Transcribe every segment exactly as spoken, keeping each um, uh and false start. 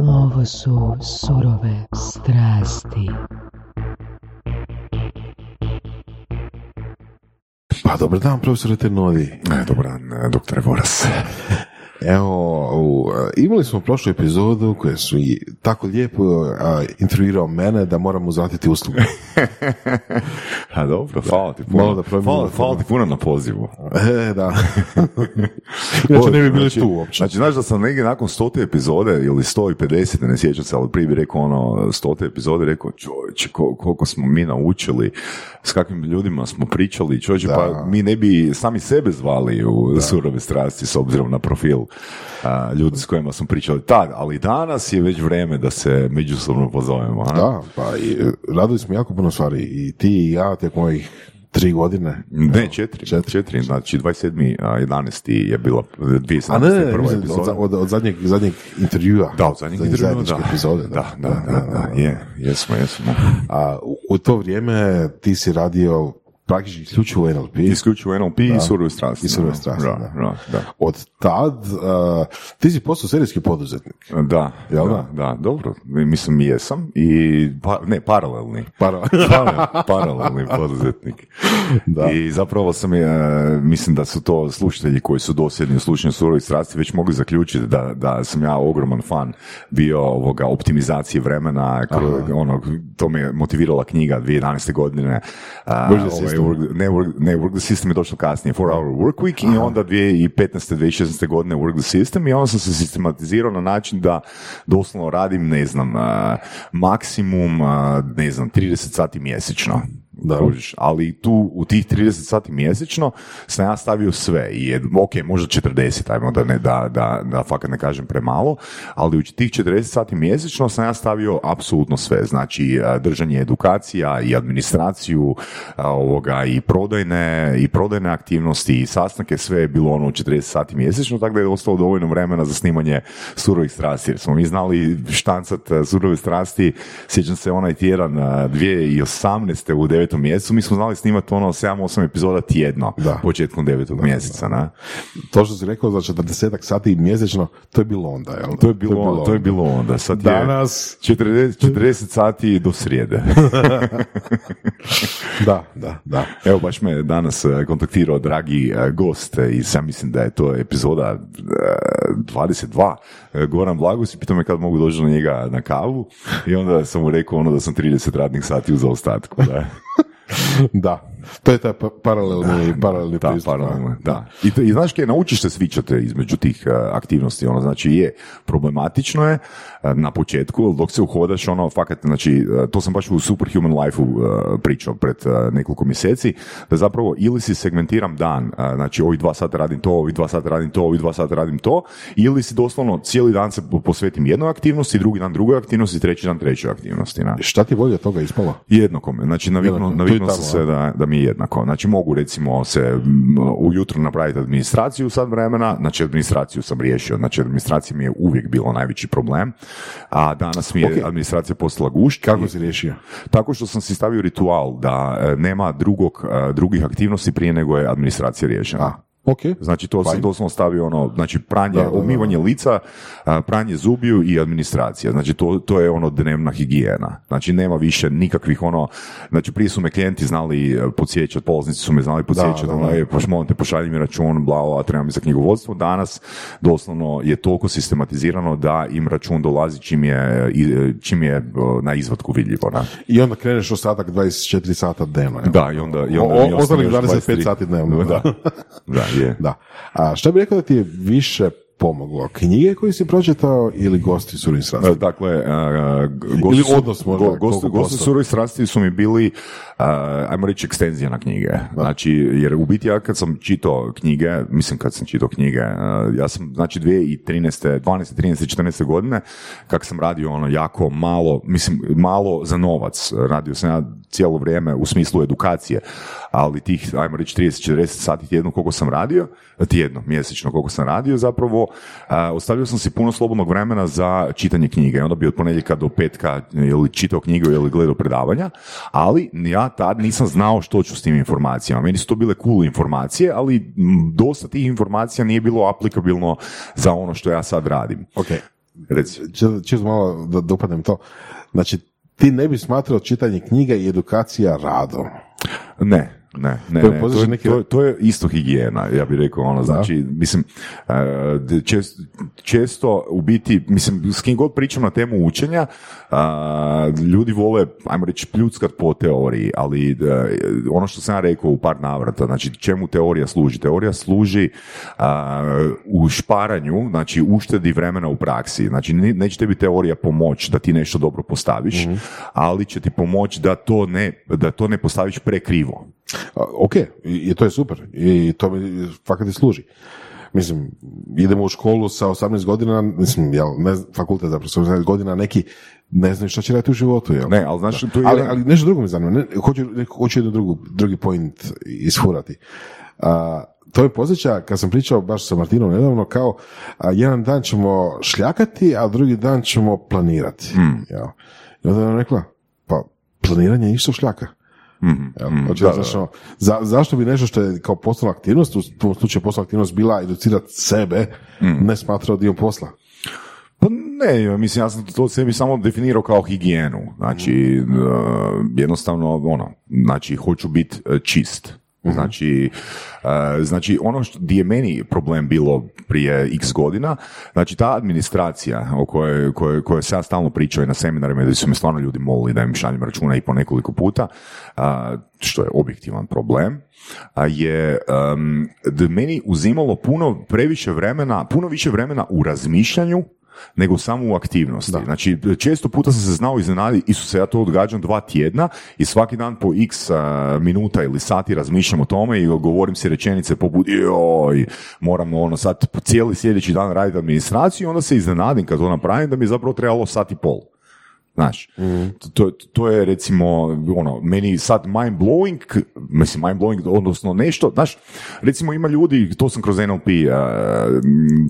Ovo su surove strasti. Pa dobar dan, profesore Ternodi. E, dobar dan, doktore Voras. Evo, u, imali smo prošlu epizodu koju su tako lijepo a, intervjuirao mene da moram uzvratiti uslugu. A dobro, da, hvala ti puno. Da hvala, hvala, hvala ti puno na pozivu. E, da. Znači, ne bi bili znači, tu uopće. Znači, znaš da sam negdje nakon stote epizode ili sto pedeset, ne sjećam se, ali prije bi rekao ono, stote epizode, rekao, čovječe, kol- koliko smo mi naučili, s kakvim ljudima smo pričali, čovječe, pa mi ne bi sami sebe zvali u da. Surove strasti s obzirom na profil ljudi s kojima smo pričali tad, ali danas je već vrijeme da se međusobno pozovemo. Ha? Da, pa i, radili smo jako puno stvari i ti i ja tijekom mojih tri godine. Ne, četiri. Četiri, četiri znači dvadeset sedmi jedanaesti je bila dvije tisuće sedamnaesta prva epizoda. Od, od zadnjeg, zadnjeg intervjua. Da, od zadnjeg, zadnjeg intervjua, da. Epizode, da. Da, da, da, da, da, je, jesmo, jesmo. A, u, u to vrijeme ti si radio praktički isključivo N L P. Isključivo N L P da. I surove strasti. I surove strasti, da. Da. Da. Da. Od tad, uh, ti si postao serijski poduzetnik. Da, jel da, da, da, dobro. Mislim, jesam. I, pa, ne, paralelni. Para, paralelni, paralelni poduzetnik. Da. I zapravo sam, uh, mislim da su to slušatelji koji su dosljedni u slušanju surove strasti već mogli zaključiti da, da sam ja ogroman fan bio ovoga optimizacije vremena. Kru, ono, to me je motivirala knjiga dvije tisuće jedanaeste godine. Uh, Work, ne, work, ne, Work the System je došlo kasnije, four hour work week. Aha. I onda dvije tisuće petnaeste dvije tisuće šesnaeste godine Work the System i onda sam se sistematizirao na način da doslovno radim, ne znam, uh, maksimum, uh, ne znam, trideset sati mjesečno. Da. Ali tu u tih trideset sati mjesečno sam ja stavio sve i ok, možda četrdeset, ajmo da, ne, da, da, da fakat ne kažem premalo, ali u tih četrdeset sati mjesečno sam ja stavio apsolutno sve, znači držanje edukacija i administraciju ovoga, i, prodajne, i prodajne aktivnosti i sastanke, sve je bilo ono u četrdeset sati mjesečno, tako da je ostalo dovoljno vremena za snimanje surovih strasti jer smo mi znali štancat surove strasti. Sjećam se onaj tjedan dvije tisuće osamnaeste u devetom mjesecu, mi smo znali snimati ono sedam osam epizoda tjedno, da. Početkom devetog da, mjeseca. Da. Na. To što si rekao za četrdeset sati mjesečno, to je bilo onda, jel? To je bilo, to je bilo, onda. To je bilo onda. Sad danas je četrdeset sati do srijede. Da, da, da. Evo, baš me danas kontaktirao dragi gost i sam mislim da je to epizoda dvadeset dva, Goran Blagos, i pitao me kad mogu doći na njega na kavu i onda sam mu rekao ono da sam trideset radnih sati u zaostatku. Da. Da, to je taj paralelni, da, paralelni da, pristup. Paralelni, da. I, to, i znaš kaj, naučiš se svičati između tih uh, aktivnosti, ono, znači je, problematično je uh, na početku, dok se uhodaš, ono, fakat, znači, uh, to sam baš u Superhuman Life-u uh, pričao pred uh, nekoliko mjeseci, da zapravo ili si segmentiram dan, uh, znači ovi dva sata radim to, ovi dva sata radim to, ovi dva sata radim to, ili si doslovno cijeli dan se posvetim jednoj aktivnosti, drugi dan drugoj aktivnosti, treći dan trećoj aktivnosti. Na. Šta ti bolje od toga ispalo? Jednako, znači navikno, navikno sam se da, da mi je jednako. Znači mogu recimo se ujutro napraviti administraciju sad vremena, znači administraciju sam riješio, znači administracija mi je uvijek bilo najveći problem, a danas mi je okay. administracija postala gušt. Kako si riješio? Tako što sam si stavio ritual da nema drugog, drugih aktivnosti prije nego je administracija riješena. A. Okay. Znači to sam doslovno stavio ono, znači pranje, da, da, da. Umivanje lica, pranje zubiju i administracija. Znači to, to je ono dnevna higijena. Znači nema više nikakvih ono, znači prije su me klijenti znali podsjećati, polaznici su me znali podsjećati, da, da, da. Je, poš, molim te, pošalji mi račun, bla, a treba mi za knjigovodstvo. Danas doslovno je toliko sistematizirano da im račun dolazi čim je, čim je na izvatku vidljivo. Ne? I onda kreneš ostatak dvadeset četiri sata dnevno. Je. Da, i onda... I onda o, ostalih dvadeset pet sati dnevno. Da, da. Yeah. Da. A šta bi rekao da ti je više pomoglo? Knjige koje si pročitao ili gosti surovih strasti? Dakle, gosti surovih strasti su mi bili, uh, ajmo reći, ekstenzija na knjige. Da. Znači, jer u biti ja kad sam čitao knjige, mislim kad sam čitao knjige, uh, ja sam, znači, dvanaeste, trinaeste, četrnaeste godine, kak sam radio ono jako malo, mislim, malo za novac, radio sam ja cijelo vrijeme u smislu edukacije, ali tih, ajmo reći, trideset do četrdeset sati tjedno koliko sam radio, tjedno, mjesečno koliko sam radio, zapravo uh, ostavio sam si puno slobodnog vremena za čitanje knjige. Onda bi od ponedjeljka do petka ili čitao knjigu ili gledao predavanja, ali ja tad nisam znao što ću s tim informacijama. Meni su to bile cool informacije, ali dosta tih informacija nije bilo aplikabilno za ono što ja sad radim. Okay. Čisto malo da dopadnem to. Znači, ti ne bi smatrao čitanje knjiga i edukacija radom? Ne. Ne, ne, ne. To, je, to, to je isto higijena, ja bih rekao, ono, znači, mislim, čest, često u biti, mislim, s kim god pričam na temu učenja, ljudi vole, ajmo reći, pljuckat po teoriji, ali ono što sam ja rekao u par navrata, znači, čemu teorija služi? Teorija služi u šparanju, znači, uštedi vremena u praksi, znači, neće tebi teorija pomoći da ti nešto dobro postaviš, mm-hmm. ali će ti pomoći da to ne, da to ne postaviš prekrivo. Ok, i to je super i to mi fakat i služi. Mislim, idemo u školu sa osamnaest godina, mislim, jel, ne znam, fakultet zapravo sa osamnaest godina, neki ne znaju šta će raditi u životu, jel? Ne, ali znaš, tu je... Ali, jedan... ali nešto drugo mi zanima, ne, hoću, hoću jednu drugu, drugi point ishurati. A, to je posjeća, kad sam pričao baš sa Martinom nedavno, kao a, jedan dan ćemo šljakati, a drugi dan ćemo planirati. Hmm. Jel? I onda nam rekla, pa planiranje je isto šljaka. Mm-hmm. Ja, znači, da, znači, da. Za, zašto bi nešto što je kao poslovna aktivnost, u tom slučaju poslovna aktivnost bila educirati sebe, mm. ne smatrao dio posla? Pa ne, mislim, ja sam to sebi samo definirao kao higijenu. Znači, mm. jednostavno, ono, znači, hoću biti čist. Mm-hmm. Znači, znači, ono što je meni problem bilo prije x godina, znači ta administracija o kojoj, kojoj, kojoj se ja stalno pričao i na seminarima, da su me stvarno ljudi molili da im šaljem računa i po nekoliko puta, što je objektivan problem, je da meni uzimalo puno previše vremena, puno više vremena u razmišljanju nego samo u aktivnosti. Da. Znači, često puta sam se znao iznenaditi, Isuse, ja to odgađam dva tjedna i svaki dan po x uh, minuta ili sati razmišljam o tome i govorim si rečenice poput joj, moram ono sad cijeli sljedeći dan raditi administraciju i onda se iznenadim kad to napravim da mi je zapravo trebalo sat i pol. Znaš, mm-hmm. to, to je recimo, ono, meni sad mind blowing, mislim mind blowing, odnosno nešto, znaš, recimo ima ljudi, to sam kroz N L P uh,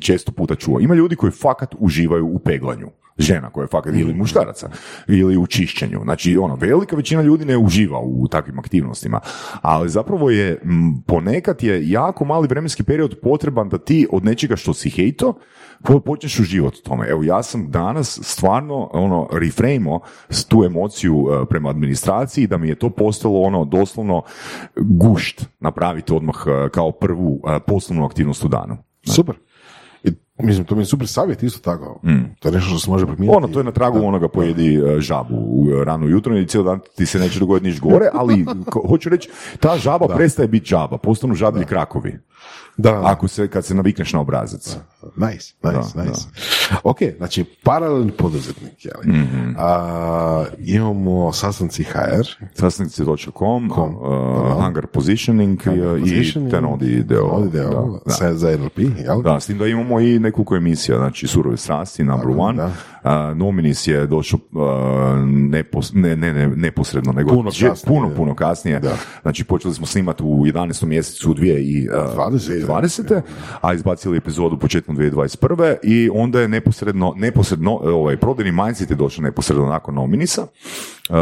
često puta čuo, ima ljudi koji fakat uživaju u peglanju, žena koja je fakat, ili muškaraca, ili u čišćenju, znači, ono, velika većina ljudi ne uživa u takvim aktivnostima, ali zapravo je, m, ponekad je jako mali vremenski period potreban da ti od nečega što si hejto, počneš uživati u tome. Evo, ja sam danas stvarno, ono, refrejmo tu emociju prema administraciji, da mi je to postalo, ono, doslovno gušt napraviti odmah kao prvu poslovnu aktivnost u danu. Super. I, mislim, to mi je super savjet isto tako. Mm. To je nešto što se može primijeniti. Ono, to je na tragu da, onoga pojedi da. žabu u rano jutro i cijel dan ti se neće dogoditi niš gore, ali hoću reći, ta žaba da. prestaje biti žaba, postanu žablji krakovi. Da, da, da. Ako se, kad se navikneš na obrazac. Nice, nice, da, nice. Da. Ok, znači, paralelni poduzetnik, jel? Mm-hmm. A, imamo sastanci H R. Sastanci točka com, Hangar Positioning i Tenodi deo. Za N L P, jel? Da, s tim da imamo i nekoliko emisija, znači Surove strasti, number da, one. Da. A, Nominis je došao a, nepos, ne, ne, ne, neposredno, nego puno, če, kasnije, puno, puno kasnije. Da. Znači, počeli smo snimati u jedanaestom mjesecu u dvije tisuće dvadesete. A izbacili epizodu početkom dvije tisuće dvadeset prve i onda je neposredno, neposredno ovaj, Prodeni Mindset je došao neposredno nakon Nominisa uh,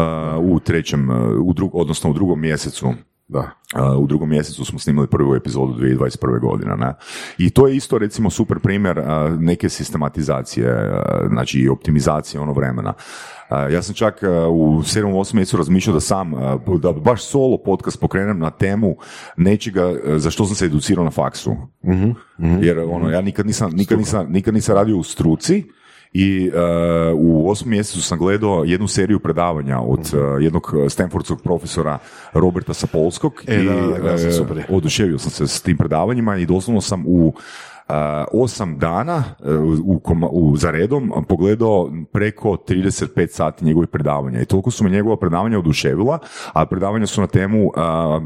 u trećem, u drug, odnosno u drugom mjesecu. Da. Uh, u drugom mjesecu smo snimali prvu epizodu dvije tisuće dvadeset prve godine. Ne? I to je isto recimo super primjer uh, neke sistematizacije, uh, znači i optimizacije ono vremena. Uh, ja sam čak uh, u sedam osam mjesecu razmišljao da sam, uh, da baš solo podcast pokrenem na temu nečega uh, za što sam se educirao na faksu. Mm-hmm. Mm-hmm. Jer ono, ja nikad nisam, nikad nisam, nikad nisam radio u struci. I uh, u osmom mjesecu sam gledao jednu seriju predavanja od uh, jednog Stanfordskog profesora Roberta Sapolskog e, i da, da, da, da, super. Uh, oduševio sam se s tim predavanjima i doslovno sam u osam dana u, u, za redom pogledao preko trideset pet sati njegovih predavanja i toliko su me njegova predavanja oduševila, a predavanja su na temu a,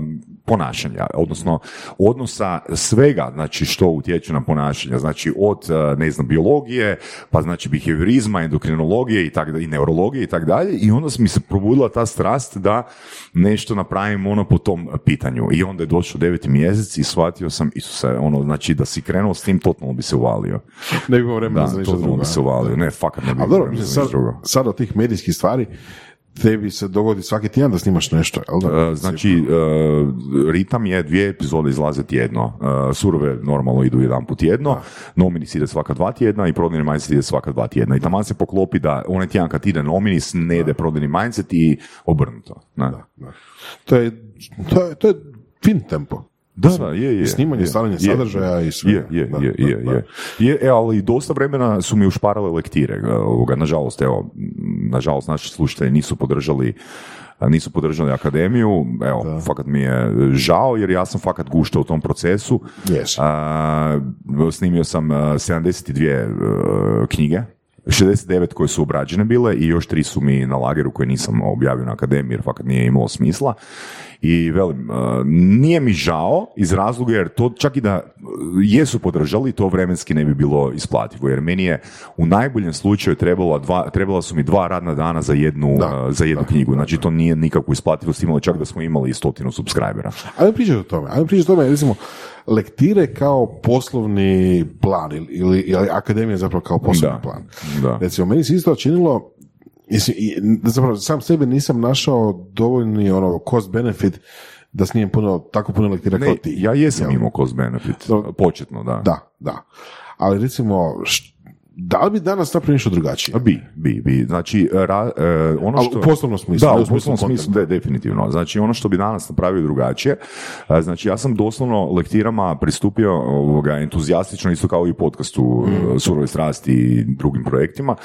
ponašanja, odnosno odnosa svega, znači što utječe na ponašanje, znači od ne znam, biologije, pa znači behaviorizma, endokrinologije i, tak, i neurologije i tako dalje, i onda mi se probudila ta strast da nešto napravim ono po tom pitanju i onda je došao deveti mjesec i shvatio sam Isuse, ono, znači da si krenuo s tim totalno bi se uvalio. Ne bi imao vremena za ništa drugo. Da, totalno bi se uvalio. Ne, fakat ne bi imao vremena za ništa drugo. Sad od tih medijskih stvari, tebi se dogodi svaki tjedan da snimaš nešto, jel da? Znači, ritam je dvije epizode izlaze tjedno. Surove normalno idu jedan put tjedno, Nominis ide svaka dva tjedna i Prodeni Mindset ide svaka dva tjedna. I taman se poklopi da onaj tjedan kad ide Nominis ne ide Prodeni Mindset i obrnuto. Da, da. To je, to je, to je fin tempo. Da, da, je, je. Snimanje, je, stavljanje je, sadržaja je, i sve. Je, je, da, je, da, je, da. je. je e, ali dosta vremena su mi ušparale lektire. Ovoga. Nažalost, evo, nažalost, naši slušatelji nisu podržali nisu podržali akademiju, evo, da. fakat mi je žao, jer ja sam fakat guštao u tom procesu. Yes. A, snimio sam sedamdeset dvije knjige, šezdeset devet koje su obrađene bile i još tri su mi na lageru koje nisam objavio na akademiji jer fakat nije imalo smisla. I velim, nije mi žao iz razloga jer to čak i da jesu podržali, to vremenski ne bi bilo isplativo. Jer meni je u najboljem slučaju trebalo dva, trebala su mi dva radna dana za jednu, da, za jednu da, knjigu. Znači da, da. To nije nikakvu isplativost imalo čak da smo imali stotinu subscribera. Ali pričaj o tome, ali pričaj o tome, recimo, lektire kao poslovni plan ili, ili, ili akademija zapravo kao poslovni da, plan. Da. Recimo, meni se isto činilo, i, zapravo sam sebi nisam našao dovoljni ono, cost benefit da snijem puno, tako puno lektira kao ti. Ja jesam imao cost benefit, no, početno, da. Da, da. Ali recimo, št, da li bi danas napravio nešto drugačije? Bi, bi, bi. Znači, ra, e, ono što... Ali u poslovnom smislu. Da, u poslovnom smislu, de, definitivno. Znači, ono što bi danas napravio drugačije, znači, ja sam doslovno lektirama pristupio ovoga, entuzijastično, isto kao i podcastu mm. Surove strasti i drugim projektima,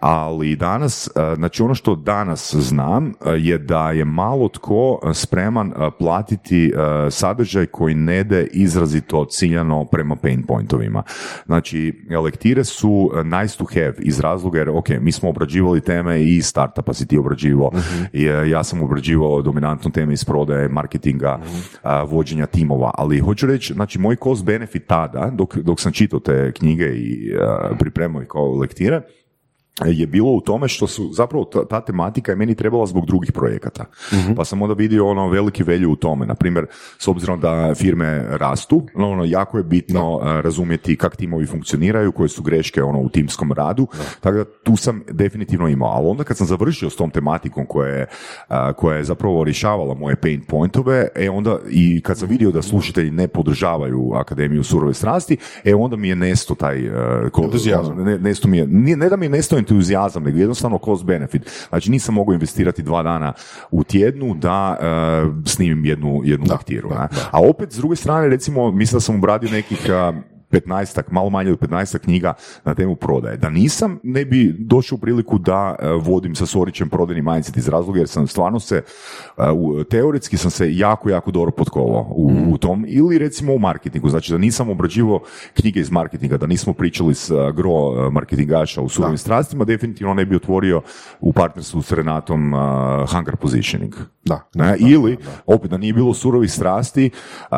ali danas, znači ono što danas znam je da je malo tko spreman platiti sadržaj koji ne ide izrazito ciljano prema pain pointovima. Znači, lektire su nice to have iz razloga jer, ok, mi smo obrađivali teme i startupa si ti obrađivao, uh-huh. ja sam obrađivao dominantno teme iz prodaje, marketinga, uh-huh. vođenja timova, ali hoću reći, znači, moj cost benefit tada, dok, dok sam čitao te knjige i uh, pripremao ih kao lektire, je bilo u tome što su, zapravo ta, ta tematika je meni trebala zbog drugih projekata. Uh-huh. Pa sam onda vidio ono veliki value u tome. Naprimjer, s obzirom da firme rastu, ono, jako je bitno da. razumjeti kako timovi funkcioniraju, koje su greške ono, u timskom radu, da. tako da tu sam definitivno imao. Ali onda kad sam završio s tom tematikom koja je, koja je zapravo rješavala moje pain pointove, e onda i kad sam vidio da slušatelji ne podržavaju Akademiju Surove strasti, e onda mi je nesto taj... Ko, ne, nesto mi je, ne, ne da mi je nesto entuzijazam, nego jednostavno cost benefit. Znači nisam mogao investirati dva dana u tjednu da uh, snimim jednu, jednu da, lektiru. Da, da. A opet, s druge strane, recimo, mislim da sam obradio nekih uh, petnaestak, malo manje od petnaestak knjiga na temu prodaje. Da nisam, ne bi došao u priliku da vodim sa Sorićem Prodeni Mindset iz razloga, jer sam stvarno se, teoretski sam se jako, jako dobro potkovao u, u tom, ili recimo u marketingu. Znači da nisam obrađivao knjige iz marketinga, da nismo pričali s gro marketingaša u Surovim strastima, definitivno ne bi otvorio u partnerstvu s Renatom uh, Hunger Positioning. Da, ne? Ili, opet, da nije bilo Surovih strasti, uh,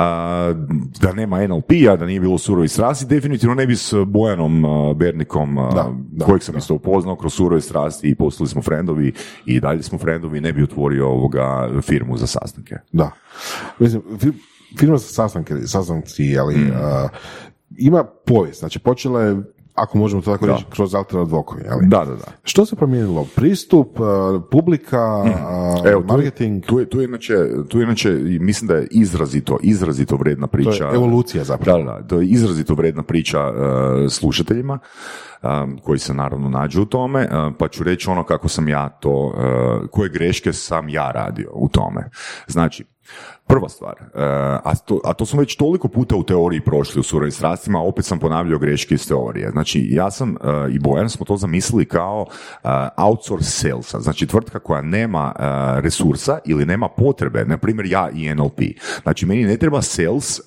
da nema N L P-a, da nije bilo Surovih strasti, definitivno ne bi s Bojanom Bernikom, da, da, kojeg sam da. isto upoznao kroz Surove strasti i postali smo friendovi i dalje smo friendovi, ne bi otvorio ovoga firmu za sastanke. Da. Mislim, firma za sastanke, sastanci, ali mm. uh, ima povijest. Znači, počela je, ako možemo to tako da. reći, kroz Alter Advoko. Da, da, da. Što se promijenilo? Pristup, uh, publika, mm. Evo, marketing? Tu je, tu je, inače, tu je inače, mislim da je izrazito, izrazito vredna priča. To je evolucija zapravo. Da, da, to je izrazito vredna priča uh, slušateljima uh, koji se naravno nađu u tome, uh, pa ću reći ono kako sam ja to, uh, koje greške sam ja radio u tome. Znači, prva stvar, a to, a to smo već toliko puta u teoriji prošli u Surovim strastima, opet sam ponavljao greške iz teorije. Znači, ja sam i Bojan smo to zamislili kao outsource salesa, znači tvrtka koja nema resursa ili nema potrebe, na primjer ja i N L P. Znači, meni ne treba sales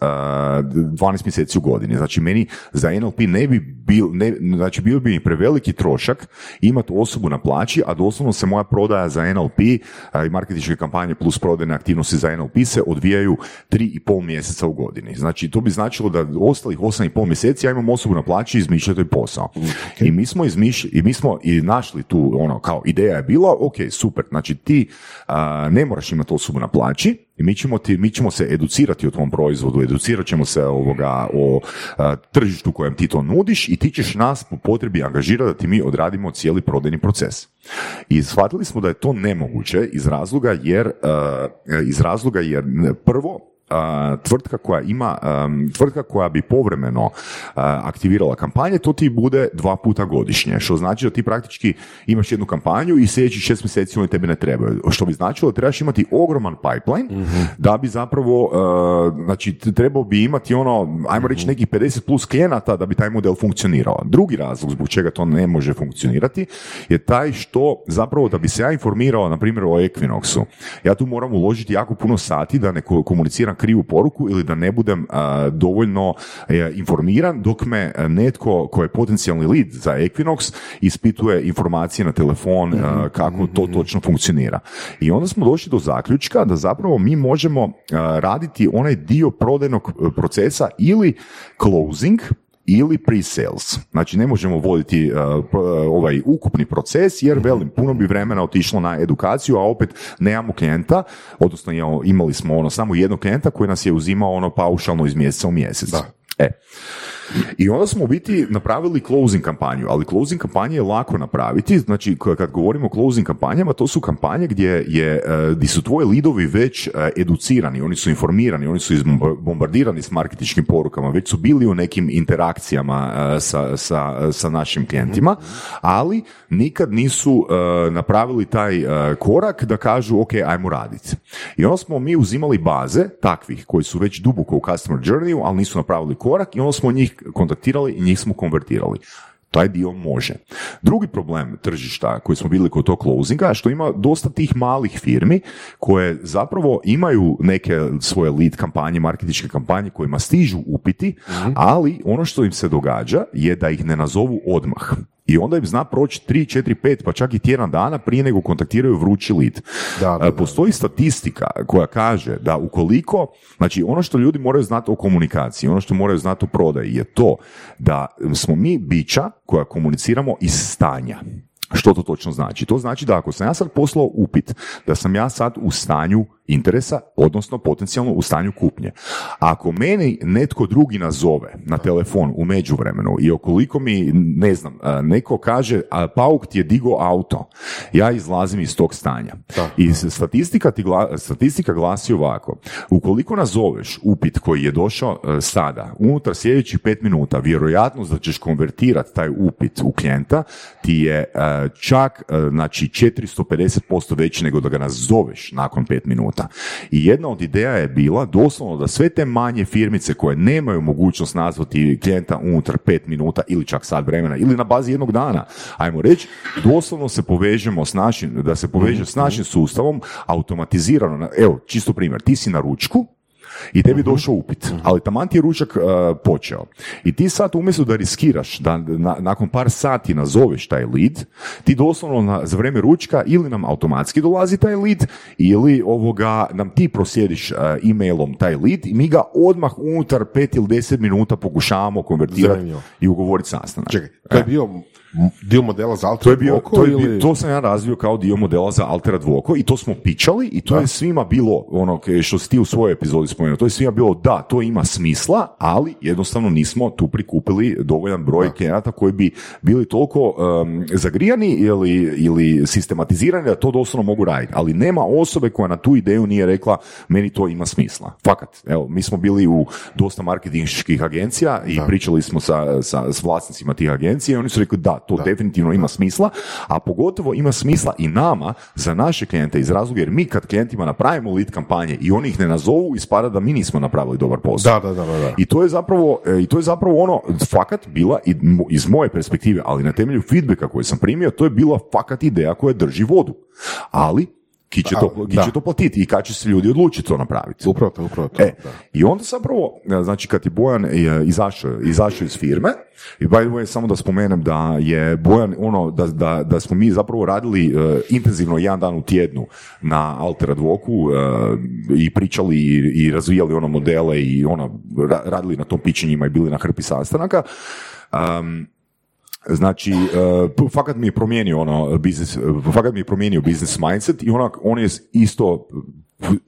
dvanaest mjeseci u godini, znači meni za N L P ne bi bil, ne, znači bio bi mi preveliki trošak imati osobu na plaći, a doslovno se moja prodaja za N L P i marketinške kampanje plus prodajne aktivnosti za N L P se odvijaju tri i pol mjeseca u godini. Znači, to bi značilo da ostalih osam i pol mjeseci ja imam osobu na plaći i izmišljati taj posao. Okay. I mi smo izmišljali, i mi smo i našli tu, ono, kao ideja je bila, ok, super, znači ti a, ne moraš imati osobu na plaći, i mi ćemo, ti, mi ćemo se educirati o tom proizvodu, educirat ćemo se ovoga, o a, tržištu kojem ti to nudiš i ti ćeš nas po potrebi angažirati da ti mi odradimo cijeli prodajni proces. I shvatili smo da je to nemoguće iz razloga jer, uh, iz razloga jer prvo, Uh, tvrtka koja ima, um, tvrtka koja bi povremeno uh, aktivirala kampanje, to ti bude dva puta godišnje, što znači da ti praktički imaš jednu kampanju i sljedećih šest mjeseci oni tebi ne trebaju, što bi značilo da trebaš imati ogroman pipeline, mm-hmm. da bi zapravo, uh, znači trebao bi imati ono, ajmo reći nekih pedeset plus klijenata da bi taj model funkcionirao. Drugi razlog zbog čega to ne može funkcionirati je taj što zapravo da bi se ja informirao, na primjer, o Equinoxu, ja tu moram uložiti jako puno sati da ne komuniciram krivu poruku ili da ne budem a, dovoljno e, informiran dok me netko ko je potencijalni lead za Equinox ispituje informacije na telefon a, kako to točno funkcionira. I onda smo došli do zaključka da zapravo mi možemo a, raditi onaj dio prodajnog procesa ili closing ili pre-sales. Znači ne možemo voditi uh, ovaj ukupni proces jer velim, puno bi vremena otišlo na edukaciju, a opet nemamo klijenta, odnosno imali smo ono samo jednog klijenta koji nas je uzimao ono paušalno iz mjeseca u mjesec. Da. E. I onda smo u biti napravili closing kampanju, ali closing kampanje je lako napraviti, znači kad govorimo o closing kampanjama, to su kampanje gdje, je, gdje su tvoji lidovi već educirani, oni su informirani, oni su izbombardirani s marketinškim porukama, već su bili u nekim interakcijama sa, sa, sa našim klijentima, ali nikad nisu napravili taj korak da kažu ok, ajmo raditi. I onda smo mi uzimali baze takvih koji su već duboko u customer journeyu, ali nisu napravili korak i onda smo njih kontaktirali i njih smo konvertirali. Taj dio može. Drugi problem tržišta koji smo bili kod tog closinga, što ima dosta tih malih firmi koje zapravo imaju neke svoje lead kampanje, marketinške kampanje kojima stižu upiti, mm-hmm. ali ono što im se događa je da ih ne nazovu odmah. I onda im zna proći tri, četiri, pet, pa čak i tjedan dana prije nego kontaktiraju vrući lead. Da, da, da. Postoji statistika koja kaže da ukoliko, znači ono što ljudi moraju znati o komunikaciji, ono što moraju znati o prodaji je to da smo mi bića koja komuniciramo iz stanja. Što to točno znači? To znači da ako sam ja sad poslao upit, da sam ja sad u stanju interesa, odnosno potencijalno u stanju kupnje. Ako meni netko drugi nazove na telefon u međuvremenu i ukoliko mi, ne znam, neko kaže Pauk ti je digao auto, ja izlazim iz tog stanja. Da. I statistika, ti gla, statistika glasi ovako, ukoliko nazoveš upit koji je došao sada, unutar sljedećih pet minuta, vjerojatnost da ćeš konvertirati taj upit u klijenta ti je čak, znači, četiristo pedeset posto veći nego da ga nazoveš nakon pet minuta. I jedna od ideja je bila doslovno da sve te manje firmice koje nemaju mogućnost nazvati klijenta unutar pet minuta ili čak sat vremena ili na bazi jednog dana, ajmo reći, doslovno se povežemo s našim, da se poveže s našim sustavom automatizirano. Evo, čisto primjer, ti si na ručku i tebi došao upit, ali taman ti je ručak uh, počeo. I ti sad umjesto da riskiraš da na, nakon par sati nazoveš taj lead, ti doslovno na, za vrijeme ručka ili nam automatski dolazi taj lead ili ovoga, nam ti prosjediš uh, e-mailom taj lead i mi ga odmah unutar pet ili deset minuta pokušavamo konvertirati. Zanimljivo. I ugovoriti sastanak. Čekaj, to je bio dio modela za Alter Advoko? To, ili... to sam ja razvio kao dio modela za Alter Advoko i to smo pičali i to da. Je svima bilo, ono što si ti u svojoj epizodi spomenuo, to je svima bilo da, to ima smisla, ali jednostavno nismo tu prikupili dovoljan broj klijenata koji bi bili toliko um, zagrijani ili, ili sistematizirani da to doslovno mogu raditi, ali nema osobe koja na tu ideju nije rekla meni to ima smisla. Fakat, evo, mi smo bili u dosta marketinških agencija i da. Pričali smo sa, sa, s vlasnicima tih agencija i oni su rekli da, to da. Definitivno ima smisla, a pogotovo ima smisla i nama za naše klijente iz razloga jer mi kad klijentima napravimo lead kampanje i oni ih ne nazovu, ispada da mi nismo napravili dobar posao. Da, da, da, da. I to je zapravo, i to je zapravo ono fakat bila iz moje perspektive, ali na temelju feedbacka koji sam primio, to je bila fakat ideja koja drži vodu. Ali Ki će, to, ki će to platiti i kad će se ljudi odlučiti to napraviti. Upravo to, upravo to. E, i onda zapravo, znači kad je Bojan izašao, izašao iz firme, i by the way, samo da spomenem da je Bojan, ono, da, da, da smo mi zapravo radili uh, intenzivno jedan dan u tjednu na Alter Advoku uh, i pričali i, i razvijali ono modele i ono, ra, radili na tom pičenjima i bili na hrpi sastanaka. Um, Znači, uh, fakat mi je promijenio ono business, fakat mi je promijenio business mindset i onak, on je isto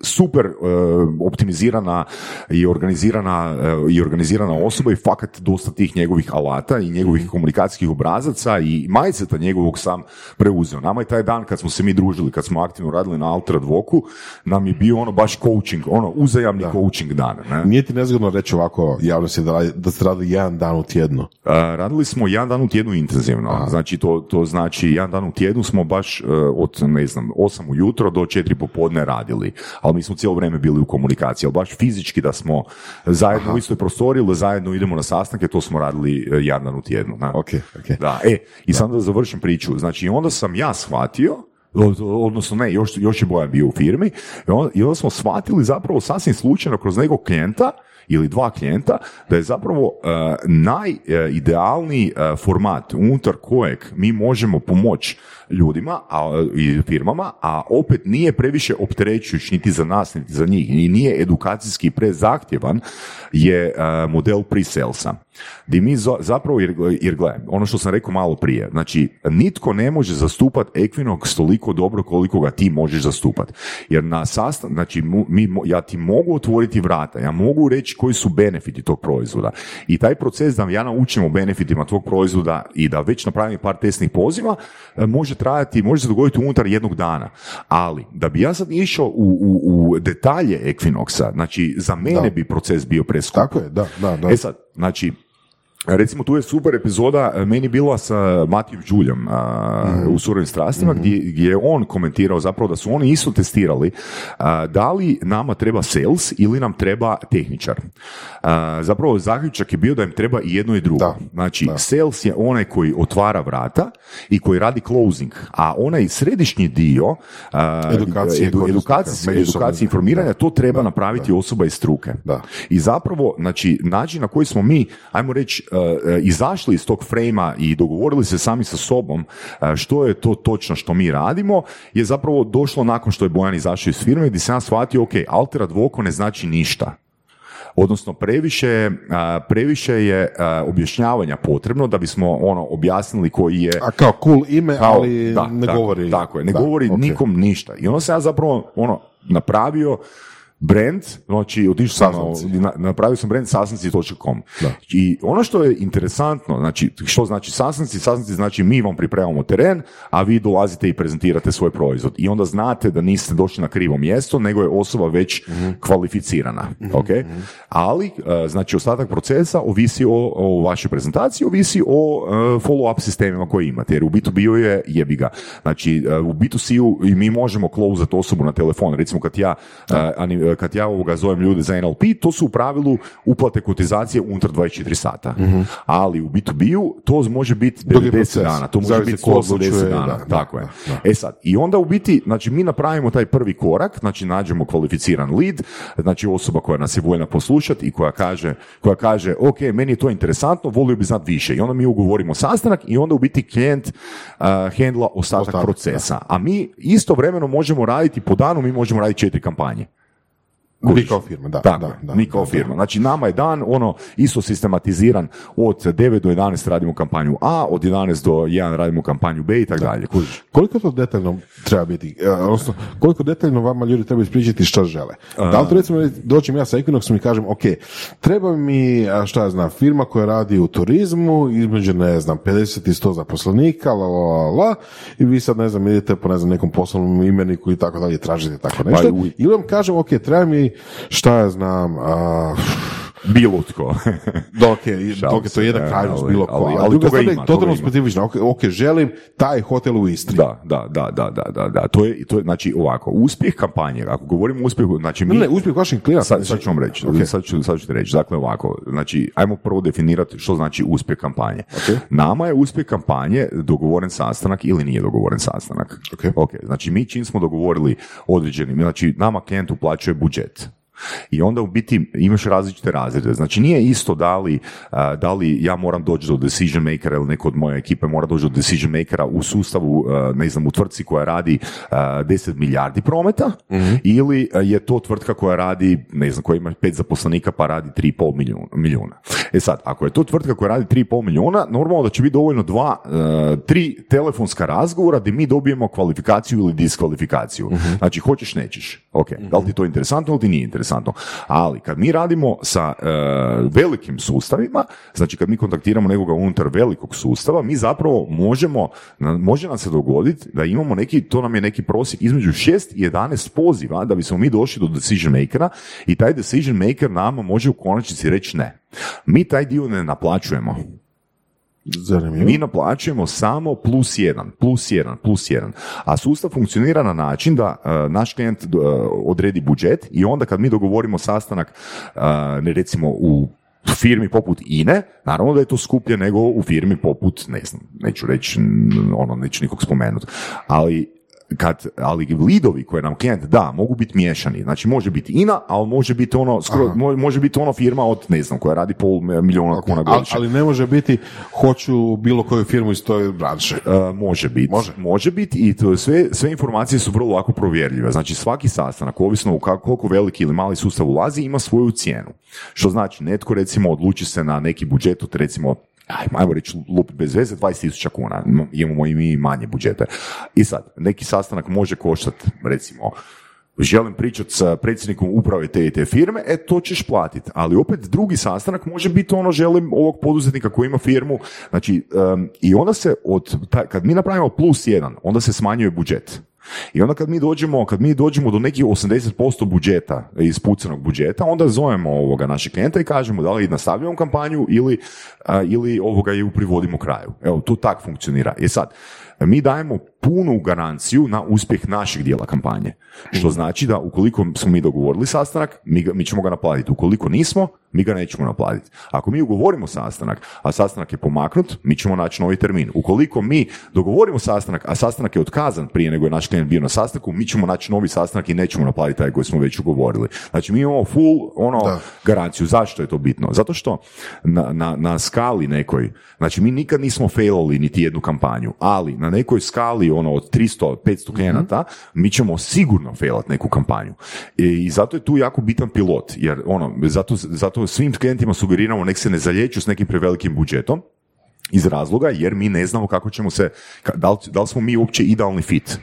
super uh, optimizirana i organizirana, uh, i organizirana osoba i fakat dosta tih njegovih alata i njegovih komunikacijskih obrazaca i mindseta njegovog sam preuzeo. Nama je taj dan kad smo se mi družili, kad smo aktivno radili na Alter Advoku, nam je bio ono baš coaching, ono uzajamni da. coaching dan. Ne? Nije ti nezgodno reći ovako javnosti da, da ste radili jedan dan u tjednu? Uh, radili smo jedan dan u tjednu intenzivno. Aha. Znači to, to znači jedan dan u tjednu smo baš uh, od ne znam, osam ujutro do četiri popodne radili. Ali mi smo cijelo vrijeme bili u komunikaciji, ali baš fizički da smo zajedno Aha. u istoj prostori ili zajedno idemo na sastanke, to smo radili jedan dan u tjednu. Na. Okay, okay. Da. E, i da. Sam da završim priču. Znači, onda sam ja shvatio, odnosno ne, još, još je Bojan bio u firmi, i onda, i onda smo shvatili zapravo sasvim slučajno kroz nekog klijenta ili dva klijenta, da je zapravo uh, najidealniji uh, format unutar kojeg mi možemo pomoći ljudima a, i firmama, a opet nije previše opterećujući niti za nas, niti za njih, i nije edukacijski prezahtjevan, je uh, model pre-salesa. Gdje mi za, zapravo, jer, jer gledam, ono što sam rekao malo prije, znači nitko ne može zastupati Equinox toliko dobro koliko ga ti možeš zastupati. Jer na sastanku, znači mu, mi, ja ti mogu otvoriti vrata, ja mogu reći koji su benefiti tog proizvoda. I taj proces da ja naučim o benefitima tog proizvoda i da već napravim par testnih poziva, može trajati, može se dogoditi unutar jednog dana. Ali, da bi ja sad išao u, u, u detalje Equinoxa, znači za mene da. bi proces bio preskup. Tako je, da, da, da. E sad, znači, recimo tu je super epizoda meni bila sa Matijom Đuljom a, mm-hmm. u Surovim strastima mm-hmm. gdje, gdje je on komentirao zapravo da su oni isto testirali a, da li nama treba sales ili nam treba tehničar. A, zapravo zaključak je bio da im treba i jedno i drugo. Da, znači da. Sales je onaj koji otvara vrata i koji radi closing, a onaj središnji dio a, edukacije, edu, edukacije, edukacije informiranja da, to treba da, napraviti da. osoba iz struke. Da. I zapravo znači, način na koji smo mi, ajmo reći, izašli iz tog frejma i dogovorili se sami sa sobom što je to točno što mi radimo je zapravo došlo nakon što je Bojan izašao iz firme gdje sam shvatio, ok, Alter Advoko ne znači ništa. Odnosno previše, previše je objašnjavanja potrebno da bismo ono objasnili koji je... A kao cool ime, kao, ali da, ne tako, govori... Tako je, ne da, govori okay. nikom ništa. I onda sam ja zapravo ono, napravio brand, znači otišao sam, na, napravio sam brand Sastanci točka com. Da. I ono što je interesantno, znači što znači sastanci, sastanci znači mi vam pripremamo teren, a vi dolazite i prezentirate svoj proizvod. I onda znate da niste došli na krivo mjesto, nego je osoba već mm-hmm. kvalificirana. Mm-hmm. Okay? Ali, znači ostatak procesa ovisi o, o vašoj prezentaciji, ovisi o uh, follow-up sistemima koje imate, jer u B two B-u je jebi ga. Znači u B two C-u mi možemo close-at osobu na telefon, recimo kad ja uh, anim, kad ja ovoga zovem ljude za N L P, to su u pravilu uplate kotizacije unutar dvadeset četiri sata. Mm-hmm. Ali u B two B-u to može biti devedeset dana, to može biti sto deset dana. Da, tako da, je. Da. E sad, i onda u biti, znači mi napravimo taj prvi korak, znači nađemo kvalificiran lead, znači osoba koja nas je voljna poslušati i koja kaže, koja kaže, ok, meni je to interesantno, volio bi znati više. I onda mi ugovorimo sastanak i onda u biti klijent uh, handla ostatak, ostatak procesa. Da. A mi istovremeno možemo raditi, po danu mi možemo raditi četiri kampanje. Mi kao firma, da. Tako, da, da mi kao da, firma. Da. Znači nama je dan ono isto sistematiziran, od devet do jedanaest radimo kampanju A, od jedanaest do jedan radimo kampanju B i tako da. dalje. Kužiš. Koliko to detaljno treba biti? Uh, odnosno, koliko detaljno vama ljudi treba ispričati što žele? Uh, da li to recimo dođem ja sa Equinoxom i kažem, ok, treba mi, šta ja znam, firma koja radi u turizmu, između, ne znam, pedeset i sto zaposlenika, la, la, la, i vi sad, ne znam, idete po ne znam, nekom poslovnom imeniku i tako dalje, tražite tako nešto. Pa, u... Ili vam kažem, ok, treba mi šta ja znam, uh, bilo tko. Dok je, dok je to jedna krajnost, bilo tko. Ali, ali, ali toga ima, totalno specifično. Okay, ok, želim taj hotel u Istri. Da, da, da, da, da, da. To je, to je, znači, ovako, uspjeh kampanje, ako govorimo o uspjehu, znači mi... Ne, ne, uspjeh vašim klijenata. Sad, sad ću vam reći, okay. sad, ću, sad ću ti reći. Dakle, ovako, znači, ajmo prvo definirati što znači uspjeh kampanje. Okay. Nama je uspjeh kampanje dogovoren sastanak ili nije dogovoren sastanak. Okay. Okay. Znači, mi čim smo dogovorili određeni, znači, nama klijent uplaćuje budžet. I onda u biti imaš različite razrede. Znači nije isto da li, da li ja moram doći do decision makera ili neko od moje ekipe mora doći do decision makera u sustavu, ne znam, u tvrtci koja radi deset milijardi prometa, mm-hmm. ili je to tvrtka koja radi, ne znam, koja ima pet zaposlenika pa radi tri i pol milijuna. E sad, ako je to tvrtka koja radi tri i pol milijuna, normalno da će biti dovoljno dva, tri telefonska razgovora gdje mi dobijemo kvalifikaciju ili diskvalifikaciju. Mm-hmm. Znači hoćeš, nećeš. Ok, mm-hmm. da li ti to je interesantno ili ti nije interesantno? Ali kad mi radimo sa e, velikim sustavima, znači kad mi kontaktiramo nekoga unutar velikog sustava, mi zapravo možemo, može nam se dogoditi da imamo neki, to nam je neki prosjek između šest i jedanaest poziva da bismo mi došli do decision makera i taj decision maker nama može u konačnici reći ne. Mi taj dio ne naplaćujemo. Zanimljivo. Mi naplaćujemo samo plus jedan, plus jedan, plus jedan. A sustav funkcionira na način da uh, naš klijent uh, odredi budžet i onda kad mi dogovorimo sastanak, uh, recimo u firmi poput I N E, naravno da je to skuplje nego u firmi poput, ne znam, neću reći, ono, neću nikog spomenuti, ali... Kad, ali lidovi koje nam klijent da mogu biti miješani, znači može biti I N A, ali može biti ono, skoro, može biti ono firma od, ne znam, koja radi pol milijuna okay. kuna godišnje. Ali ne može biti hoću bilo koju firmu iz toj branše. Uh, može biti. Može. Može biti i to sve, sve informacije su vrlo lako provjerljive. Znači svaki sastanak, ovisno u koliko veliki ili mali sustav ulazi, ima svoju cijenu. Što znači netko recimo odluči se na neki budžet od recimo ajmo reći lupi bez veze, dvadeset tisuća kuna, imamo i mi manje budžete. I sad, neki sastanak može koštati, recimo, želim pričati sa predsjednikom uprave te i te firme, e to ćeš platiti, ali opet drugi sastanak može biti ono želim ovog poduzetnika koji ima firmu, znači um, i onda se, od, taj, kad mi napravimo plus jedan, onda se smanjuje budžet. I onda kad mi dođemo, kad mi dođemo do nekih osamdeset posto budžeta, ispucanog budžeta, onda zovemo ovoga naše klijenta i kažemo da li nastavljamo kampanju ili, a, ili ovoga ju privodimo kraju. Evo, to tak funkcionira. E sad, mi dajemo punu garanciju na uspjeh našeg dijela kampanje. Što znači da ukoliko smo mi dogovorili sastanak, mi, ga, mi ćemo ga naplatiti. Ukoliko nismo, mi ga nećemo naplatiti. Ako mi ugovorimo sastanak, a sastanak je pomaknut, mi ćemo naći novi termin. Ukoliko mi dogovorimo sastanak, a sastanak je otkazan prije nego je naš klijent bio na sastanku, mi ćemo naći novi sastanak i nećemo naplatiti taj koji smo već ugovorili. Znači mi imamo full ono, da. garanciju. Zašto je to bitno? Zato što na, na, na skali nekoj, znači mi nikad nismo failali niti jednu kampanju, ali na nekoj skali ono od tristo do petsto klijenata, mm-hmm. mi ćemo sigurno failat neku kampanju. I zato je tu jako bitan pilot, jer ono, zato, zato svim klijentima sugeriramo nek se ne zalijeću s nekim prevelikim budžetom, iz razloga jer mi ne znamo kako ćemo se, da li, da li smo mi uopće idealni fit.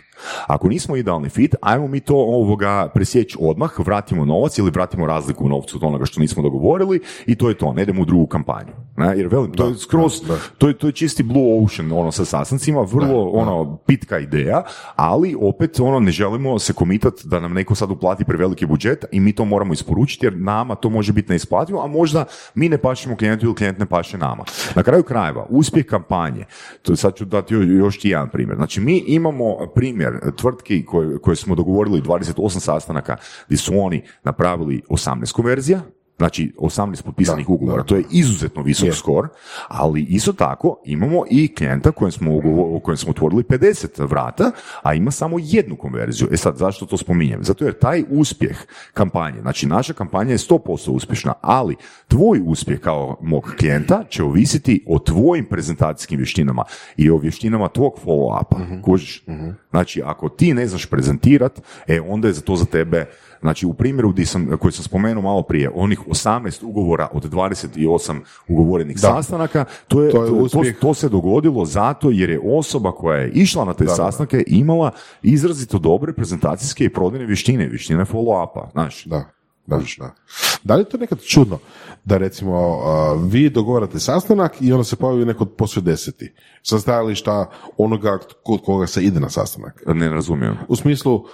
Ako nismo idealni fit, ajmo mi to ovoga presjeći odmah, vratimo novac ili vratimo razliku u novcu od onoga što nismo dogovorili i to je to, ne idemo u drugu kampanju. Ne? Jer velim, to je skroz, da, da. To, je, to je čisti blue ocean ono, sa sastancima, vrlo da, da. Ono, pitka ideja, ali opet ono, ne želimo se komitati da nam neko sad uplati preveliki budžet i mi to moramo isporučiti jer nama to može biti neisplativo, a možda mi ne pašemo klijentu ili klijent ne paše nama. Na kraju krajeva, uspjeh kampanje, to sad ću dati još ti jedan primjer. Znači mi imamo primjer tvrtki koje, koje smo dogovorili dvadeset osam sastanaka gdje su oni napravili osamnaest konverzija, znači osamnaest potpisanih da, ugovora, da. To je izuzetno visok je. skor, ali isto tako imamo i klijenta kojem smo, ugovor, kojem smo otvorili pedeset vrata, a ima samo jednu konverziju. E sad, zašto to spominjem? Zato jer taj uspjeh kampanje, znači naša kampanja je sto posto uspješna, ali tvoj uspjeh kao mog klijenta će ovisiti o tvojim prezentacijskim vještinama i o vještinama tvog follow-upa. Uh-huh. Kužiš? Uh-huh. Znači, ako ti ne znaš prezentirat, e, onda je za to za tebe. Znači, u primjeru gdje sam, koji sam spomenuo malo prije, onih osamnaest ugovora od dvadeset osam ugovorenih da. sastanaka, to, je, to, je to, to se dogodilo zato jer je osoba koja je išla na te da, sastanke da. imala izrazito dobre prezentacijske i prodajne vještine, vještine follow-upa. Znaš? Da. Da, da. Da li je to nekad čudno da recimo uh, vi dogovarate sastanak i onda se pojavi neko poslije deseti sa stajališta onoga kod koga se ide na sastanak? Ne razumijem. U smislu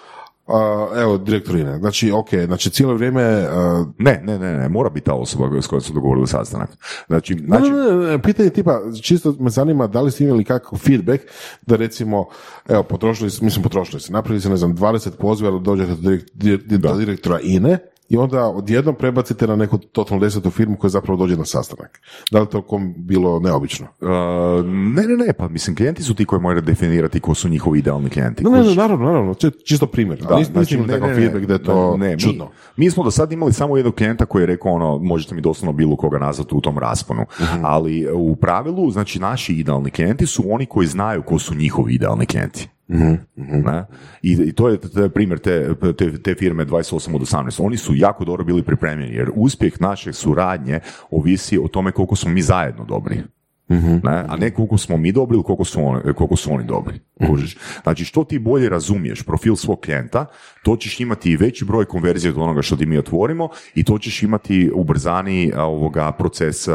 Uh, evo, direktorine, znači, ok, znači cijelo vrijeme... Uh... Ne, ne, ne, ne, mora biti ta osoba s kojom su dogovorili sastanak. Znači, ne, znači... Ne, ne, ne, pitanje tipa, čisto me zanima da li ste imali kakav feedback da recimo, evo, potrošili, mislim potrošili se, napravili se, ne znam, dvadeset poziva da dođete do direktora I N E, i onda odjednom prebacite na neku totalno desetu firmu koja zapravo dođe na sastanak. Da li to kom bilo neobično? Uh, ne, ne, ne, pa mislim, klijenti su ti koji moraju definirati ko su njihovi idealni klijenti. Ne, ne, ne, naravno, naravno, to je čisto primjer. Da, znači, ne, ne, ne, gdje je to ne, ne, čudno. Mi, mi smo do sad imali samo jednog klijenta koji je rekao, ono, možete mi doslovno bilo koga nazvati u tom rasponu, uh-huh. ali u pravilu, znači, naši idealni klijenti su oni koji znaju ko su njihovi idealni klijenti. Mm-hmm. Mm-hmm. I, I to je, to je primjer te, te, te firme dvadeset osam od osamnaest. Oni su jako dobro bili pripremljeni, jer uspjeh naše suradnje ovisi o tome koliko smo mi zajedno dobri. Mm-hmm. Ne? A ne koliko smo mi dobri ili koliko su oni, koliko su oni dobri. Mm-hmm. Znači, što ti bolje razumiješ profil svog klijenta, to ćeš imati i veći broj konverzije od onoga što ti mi otvorimo i to ćeš imati ubrzani ovoga proces,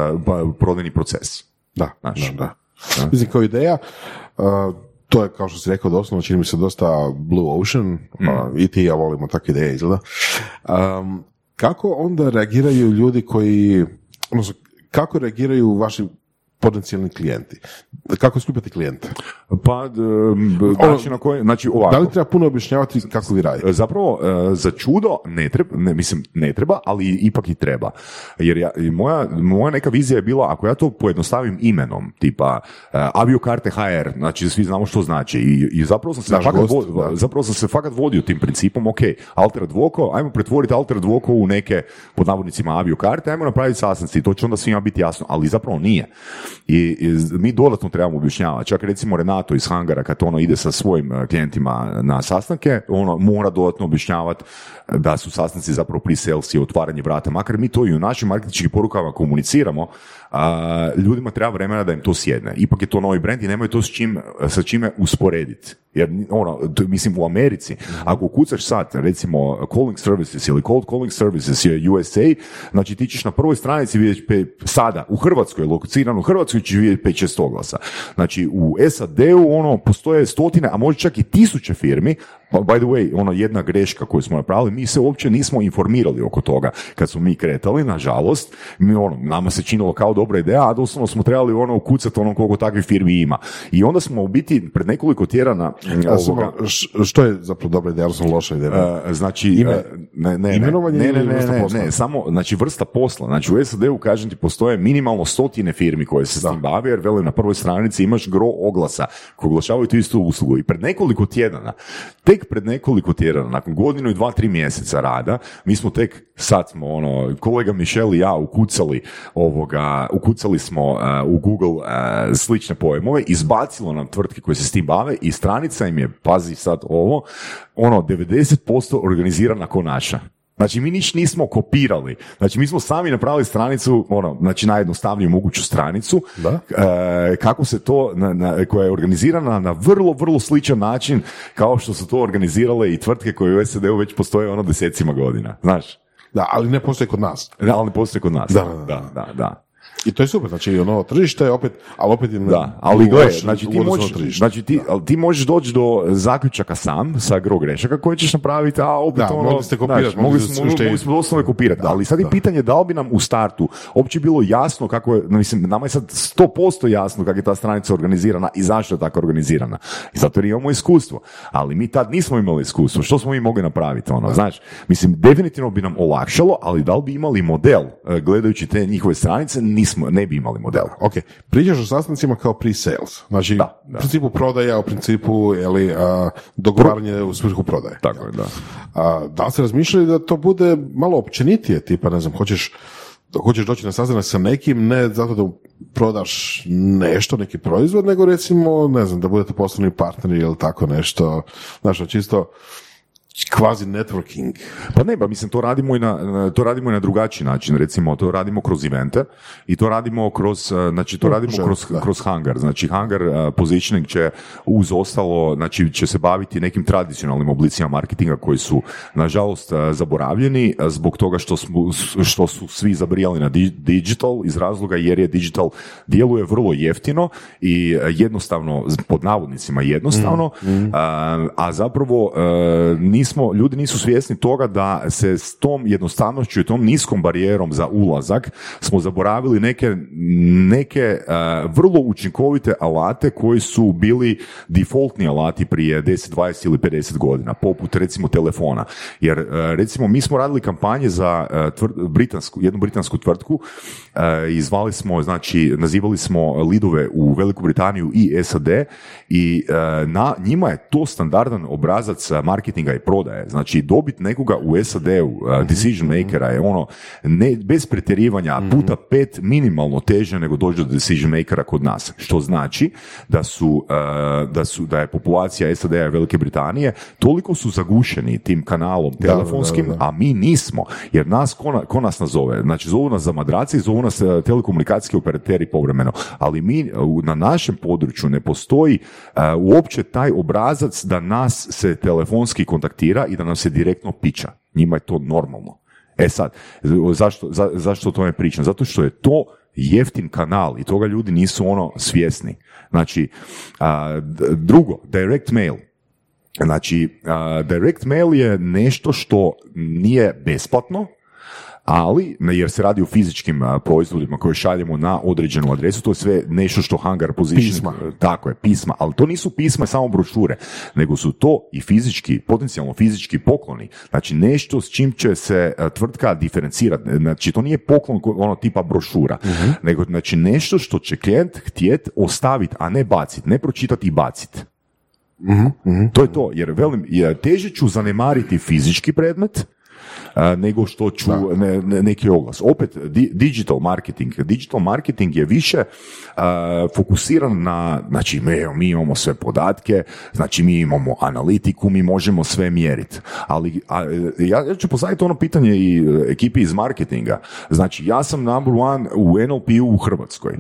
prodajni proces. Da, znači, da, da. Mislim, kao ideja... Uh, to je, kao što si rekao, doslovno čini mi se dosta Blue Ocean, mm. a, i ti i ja volimo takve ideje, izgleda. Um, kako onda reagiraju ljudi koji, odnosno, kako reagiraju vaši potencijalni klijenti? Kako skupljati klijente? Pa, znači, na koji, znači ovako. Da li treba puno objašnjavati kako vi radite? Zapravo, za čudo ne treba, ne, mislim, ne treba, ali ipak i treba. Jer ja, moja, moja neka vizija je bila, ako ja to pojednostavim imenom, tipa aviokarte H R, znači svi znamo što znači. I, i zapravo, sam se fakat gost, vod, zapravo sam se fakat vodio tim principom, ok, Alter Advoko, ajmo pretvoriti Alter Advoko u neke, pod navodnicima, aviokarte, ajmo napraviti sastanci, to će onda svima biti jasno, ali zapravo nije. I, i mi dodatno trebamo objašnjavati. Čak recimo Renato iz Hangara, kad ono ide sa svojim klijentima na sastanke, ono mora dodatno objašnjavati da su sastanci zapravo pre-sales i otvaranje vrata. Makar mi to i u našim marketinškim porukama komuniciramo, a, ljudima treba vremena da im to sjedne. Ipak je to novi brand i nemaju to s čim, sa čime usporediti. Jer, ono, mislim, u Americi, ako kucaš sad, recimo, calling services ili cold calling services U S A, znači ti ćeš na prvoj stranici vidjeti pe, sada, u Hrvatskoj, locirano u Hrvatskoj ćeš vidjeti pet šest oglasa. Znači, u S A D-u, ono, postoje stotine, a možda čak i tisuće firmi. By the way, ono, jedna greška koju smo napravili, mi se uopće nismo informirali oko toga kad smo mi kretali, nažalost, mi, ono, nama se činilo kao dobra ideja, a doslovno smo trebali, ono, ukucati ono koliko takvih firmi ima. I onda smo u biti pred nekoliko tjedana ovoga... Što je zapravo dobra ideja, ali sam loša ideja? Uh, znači, Ime, ne, ne, imenovanje ne, ne, ne, ili vrsta posla? Ne, ne, samo, znači, vrsta posla. Znači, u S A D-u, kažem ti, postoje minimalno stotine firmi koje se s tim bave, jer velim, na prvoj stranici imaš gro oglasa koji oglašavaju tu istu uslugu. I pred nekoliko tjedana, tek pred nekoliko tjedana, nakon godinu i dva, tri mjeseca rada, mi smo tek, sad smo, ono, kolega Mišel i ja ukucali ovoga, ukucali smo uh, u Google uh, slične pojmove, izbacilo nam tvrtke koje se s tim bave i stranica im je, pazi sad ovo, ono, devedeset posto organizirana ko naša. Znači, mi nič nismo kopirali. Znači, mi smo sami napravili stranicu, ono, znači, najjednostavniju moguću stranicu, da. E, kako se to, na, na, koja je organizirana na vrlo, vrlo sličan način kao što su to organizirale i tvrtke koje u S A D-u već postoje, ono, desecima godina. Znaš? Da, ali ne postoje kod nas. Da, ali ne postoje kod nas. Da, da, da. da, da. I to je super, znači ono tržište je opet, ali opet je... Da, ali gledaj, znači, znači ti, ti možeš doći do zaključaka sam, sa gro grešaka koje ćeš napraviti, a opet da, ono... Mogli ste kopirati, znači, mogli smo, ste... mogli smo doslovno kopirati, da, ali sad je da. Pitanje da li bi nam u startu uopće bilo jasno kako je, mislim, nama je sad sto posto jasno kako je ta stranica organizirana i zašto je tako organizirana. I zato jer imamo iskustvo, ali mi tad nismo imali iskustvo, što smo mi mogli napraviti, ono, znaš, mislim, definitivno bi nam olakšalo, ali da li bi imali model, gledajući te njihove stranice, nismo, ne bi imali model. Ok, pričaš o sastancima kao pre-sales, znači da, da. U principu prodaja, u principu jeli, a, dogovaranje Pro... u svrhu prodaje. Tako je, da. A, da li ste razmišljali da to bude malo općenitije, tipa, ne znam, hoćeš, hoćeš doći na sastanak sa nekim, ne zato da prodaš nešto, neki proizvod, nego recimo, ne znam, da budete poslovni partneri ili tako nešto, znači čisto... Kvazi networking. Pa ne, ba, mislim, to radimo, i na, to radimo i na drugačiji način, recimo, to radimo kroz evente i to radimo kroz, znači, to radimo kroz, kroz Hangar, znači, Hangar uh, positioning će uz ostalo, znači, će se baviti nekim tradicionalnim oblicima marketinga koji su, nažalost, zaboravljeni zbog toga što, smo, što su svi zabrijali na digital iz razloga jer je digital djeluje vrlo jeftino i jednostavno, pod navodnicima jednostavno, mm, mm. Uh, a zapravo uh, nije nismo, ljudi nisu svjesni toga da se s tom jednostavnošću i tom niskom barijerom za ulazak smo zaboravili neke, neke uh, vrlo učinkovite alate koji su bili defaultni alati prije deset, dvadeset ili pedeset godina, poput recimo telefona. Jer uh, recimo mi smo radili kampanje za uh, tvr, britansku, jednu britansku tvrtku uh, i zvali smo, znači nazivali smo lidove u Veliku Britaniju i S A D i uh, na njima je to standardan obrazac marketinga i prodaje. Znači, dobit nekoga u S A D-u, uh, decision makera je ono, ne, bez pretjerivanja, puta pet minimalno teže nego doći do decision makera kod nas. Što znači da su, uh, da su, da je populacija S A D-a i Velike Britanije toliko su zagušeni tim kanalom telefonskim, da, da, da. a mi nismo. Jer nas, ko, na, ko nas nazove? Znači, zovu nas zamadraci, zovu nas uh, telekomunikacijski operateri povremeno. Ali mi uh, na našem području ne postoji uh, uopće taj obrazac da nas se telefonski kontaktira i da nam se direktno piča. Njima je to normalno. E sad, zašto, za, zašto o tome pričam? Zato što je to jeftin kanal i toga ljudi nisu ono svjesni. Znači, a, drugo, direct mail. Znači, a, direct mail je nešto što nije besplatno, ali, jer se radi o fizičkim a, proizvodima koje šaljemo na određenu adresu, to je sve nešto što Hangar Positioning... Pisma. Tako je, pisma. Ali to nisu pisma samo brošure, nego su to i fizički, potencijalno fizički pokloni. Znači, nešto s čim će se a, tvrtka diferencirati. Znači, to nije poklon ono tipa brošura, uh-huh. nego znači, nešto što će klijent htjeti ostaviti, a ne baciti, ne pročitati i baciti. Uh-huh. Uh-huh. To je to, jer velim, teže ću zanemariti fizički predmet, Uh, nego što ću ne, ne, neki oglas. Opet, di, digital marketing. Digital marketing je više uh, fokusiran na, znači mi, mi imamo sve podatke, znači mi imamo analitiku, mi možemo sve mjeriti. Ali a, ja, ja ću postaviti ono pitanje i ekipi iz marketinga. Znači, ja sam number one u N L P-u u Hrvatskoj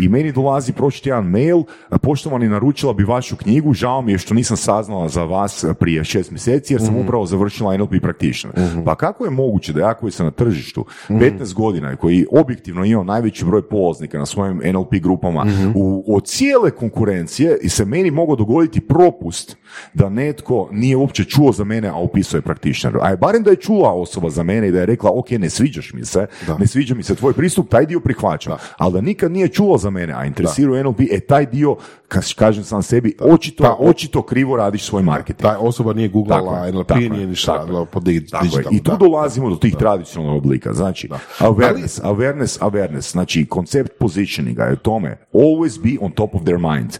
i meni dolazi prošli jedan mail, poštovani, naručila bi vašu knjigu, žao mi je što nisam saznala za vas prije šest mjeseci jer sam mm-hmm. upravo završila N L P practitioner. Mm-hmm. Pa kako je moguće da ja koji sam na tržištu petnaest godina i koji objektivno imam najveći broj polaznika na svojim N L P grupama mm-hmm. u, od cijele konkurencije i se meni mogao dogoditi propust da netko nije uopće čuo za mene, a opisao je praktičar. A je barem da je čula osoba za mene i da je rekla ok, ne sviđaš mi se, da. ne sviđa mi se tvoj pristup, taj dio prihvaćam. Da. Ali da nikad nije čula za mene, a interesirao N L P, e taj dio, kažem sam sebi, očito, ta, očito krivo radiš svoj marketing. Ta osoba nije googlala N L P, nije ništa pod digitalno. I tu dolazimo do tih tradicionalnih oblika. Znači, da. awareness, Ali... awareness, awareness. Znači, koncept positioninga je tome always be on top of their mind.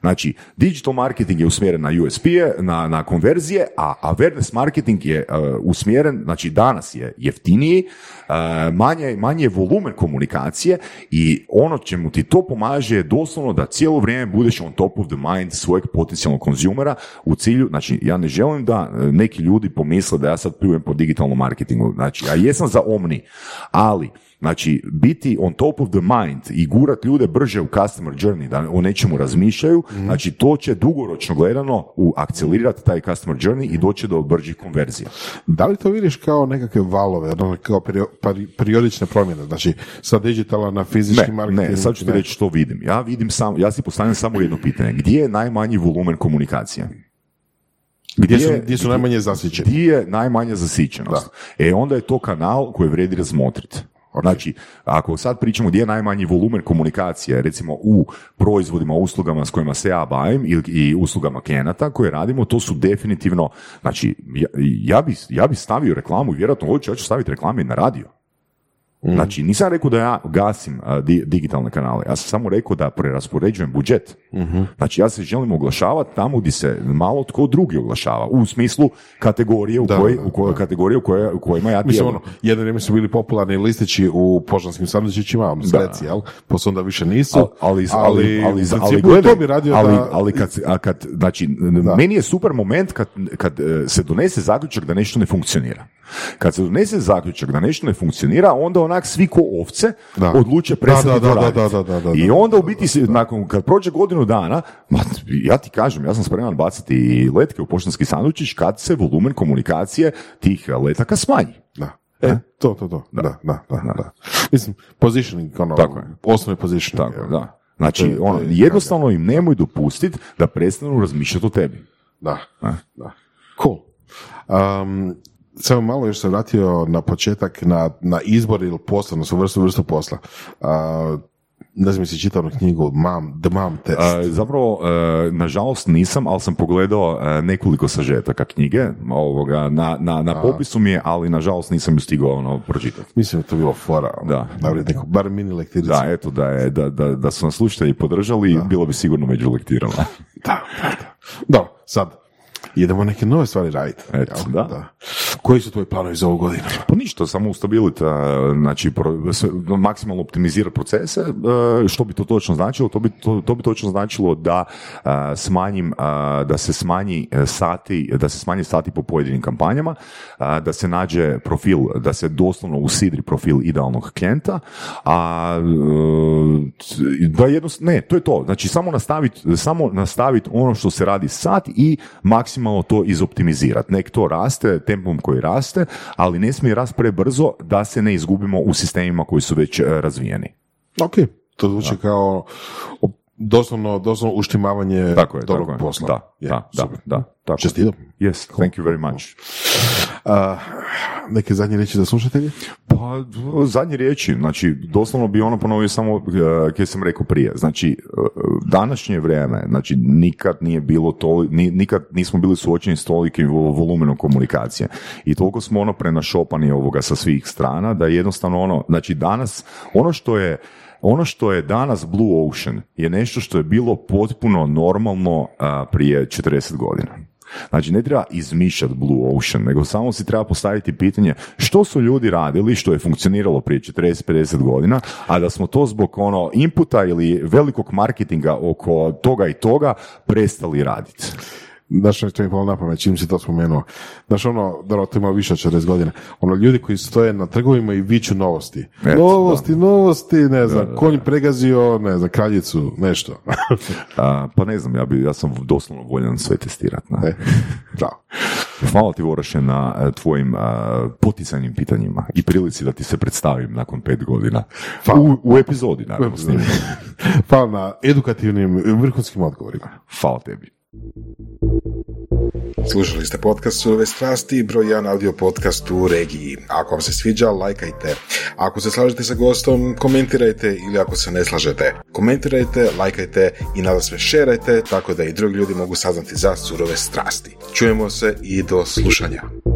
Znači, digital marketing je usmjeren na U S P-e, na, na konverzije, a awareness marketing je uh, usmjeren, znači danas je jeftiniji, uh, manje, manje je volumen komunikacije i ono čemu ti to pomaže je doslovno da cijelo vrijeme budeš on top of the mind svojeg potencijalnog konzumera u cilju, znači ja ne želim da neki ljudi pomisle da ja sad pljujem po digitalnom marketingu, znači ja jesam za omni, ali znači, biti on top of the mind i gurat ljude brže u customer journey, da o nečemu razmišljaju, mm-hmm. znači to će dugoročno gledano akcelerirati taj customer journey i doći do bržih konverzija. Da li to vidiš kao nekakve valove, kao periodične promjene, znači sa digitala na fizički ne, marketing? Ne, sad ću ti reći što vidim. Ja vidim sam, ja si postavljam samo jedno pitanje. Gdje je najmanji volumen komunikacije? Gdje, gdje, su, gdje su najmanje zasićeni? Gdje je najmanja zasićenost? Da. E onda je to kanal koji vrijedi razmotriti. Znači, ako sad pričamo gdje je najmanji volumen komunikacije, recimo u proizvodima, uslugama s kojima se ja bavim ili i uslugama klijenata koje radimo, to su definitivno, znači, ja, ja bi, ja bi stavio reklamu, vjerojatno hoću, ja ću staviti reklame na radio. Mm. Znači, nisam rekao da ja gasim a, di, digitalne kanale, ja sam samo rekao da preraspoređujem budžet. Mm-hmm. Znači, ja se želim oglašavati tamo gdje se malo tko drugi oglašava, u smislu kategorije u, da, koj, da, u, koj, kategorije u, koj, u kojima ja djelam. Ono, jedno vrijeme su bili popularni listići u poštanskim sandučićima, sleci, jel? Poslije onda više nisu, ali... Ali, ali, ali, ali, ali, ali kad, a kad, znači, da. meni je super moment kad, kad se donese zaključak da nešto ne funkcionira. Kad se donese zaključak da nešto ne funkcionira, onda ona svi ko ovce da. odluče prestati to raditi. I onda u biti, da, da. nakon kad prođe godinu dana, ja ti kažem, ja sam spreman baciti i letke u poštanski sandučić kad se volumen komunikacije tih letaka smanji. Da. E, to, to, to. Da, da, da. da, da. da. Mislim, positioning, ono, osnovni positioning. Tako, da. Znači, te, ono, jednostavno im nemoj dopustiti da prestanu razmišljati o tebi. Da, da. da. Cool. Um, Samo malo još se vratio na početak na, na izbor ili poslovnost, u vrstu, vrstu posla. Uh, Ne znam, si čitao knjigu Mom, The Mom Test. A, zapravo, e, nažalost nisam, ali sam pogledao e, nekoliko sažetaka knjige ovoga, na, na, na popisu mi je, ali nažalost nisam ju stigao ono, pročitati. Mislim da je to bilo fora. Da. Ono, da neko, bar mini lektirica. Da, eto, da, je, da, da, da su nas slušatelji podržali, da. Bilo bi sigurno među lektirama. Da, da, da. Dobro, sad. Idemo neke nove stvari raditi. Eto, ja, da. Da. Koji su tvoji planovi za ovu godinu? Pa ništa, samo ustabiliti, znači maksimalno optimizirati procese. Što bi to točno značilo? To bi, to, to bi točno značilo da smanjim, da se smanji sati, da se smanji sati po pojedinim kampanjama, da se nađe profil, da se doslovno usidri profil idealnog klijenta, a da jednostavno, ne, to je to. Znači samo nastaviti, samo nastaviti ono što se radi sad i maksimalno to izoptimizirati. Nek to raste tempom koji raste, ali ne smije rast prebrzo da se ne izgubimo u sistemima koji su već razvijeni. Ok, to zvuči kao doslovno, doslovno uštimavanje tako je, dobrog tako posla. Da, yeah, da, super. da, da. Tako. Čestito. Yes, cool. Thank you very much. Uh, neke zadnje riječi za slušatelje? Pa, zadnje riječi, znači, doslovno bi ono ponovio samo, uh, kje sam rekao prije, znači, uh, današnje vrijeme, znači, nikad nije bilo to, ni, nikad nismo bili suočeni s tolikim volumenom komunikacije i toliko smo ono prenašopani ovoga sa svih strana, da jednostavno ono, znači, danas, ono što je Ono što je danas Blue Ocean je nešto što je bilo potpuno normalno a, prije četrdeset godina. Znači, ne treba izmišljati Blue Ocean, nego samo si treba postaviti pitanje što su ljudi radili, što je funkcioniralo prije četrdeset do pedeset godina, a da smo to zbog ono inputa ili velikog marketinga oko toga i toga prestali raditi. Znaš, što mi je palo na pamet, čim si to spomenuo. Znaš, ono, da to ima više od četrdeset godina. Ono, ljudi koji stoje na trgovima i viču novosti. Et, novosti, da. novosti, ne znam, da, da, da. Konj pregazio, ne znam, kraljicu, nešto. A, pa ne znam, ja, bi, ja sam doslovno voljan sve testirati. E, bravo. Hvala ti, Voraše, na tvojim a, poticanim pitanjima i prilici da ti se predstavim nakon pet godina. U, u epizodi, naravno. Hvala na edukativnim vrhunskim odgovorima. Hvala tebi. Slušali ste podcast Surove strasti, broj jedan audio podcast u regiji. Ako vam se sviđa, lajkajte. Ako se slažete sa gostom, komentirajte, ili ako se ne slažete, komentirajte, lajkajte i nadasve šerajte, tako da i drugi ljudi mogu saznati za Surove strasti. Čujemo se i do slušanja.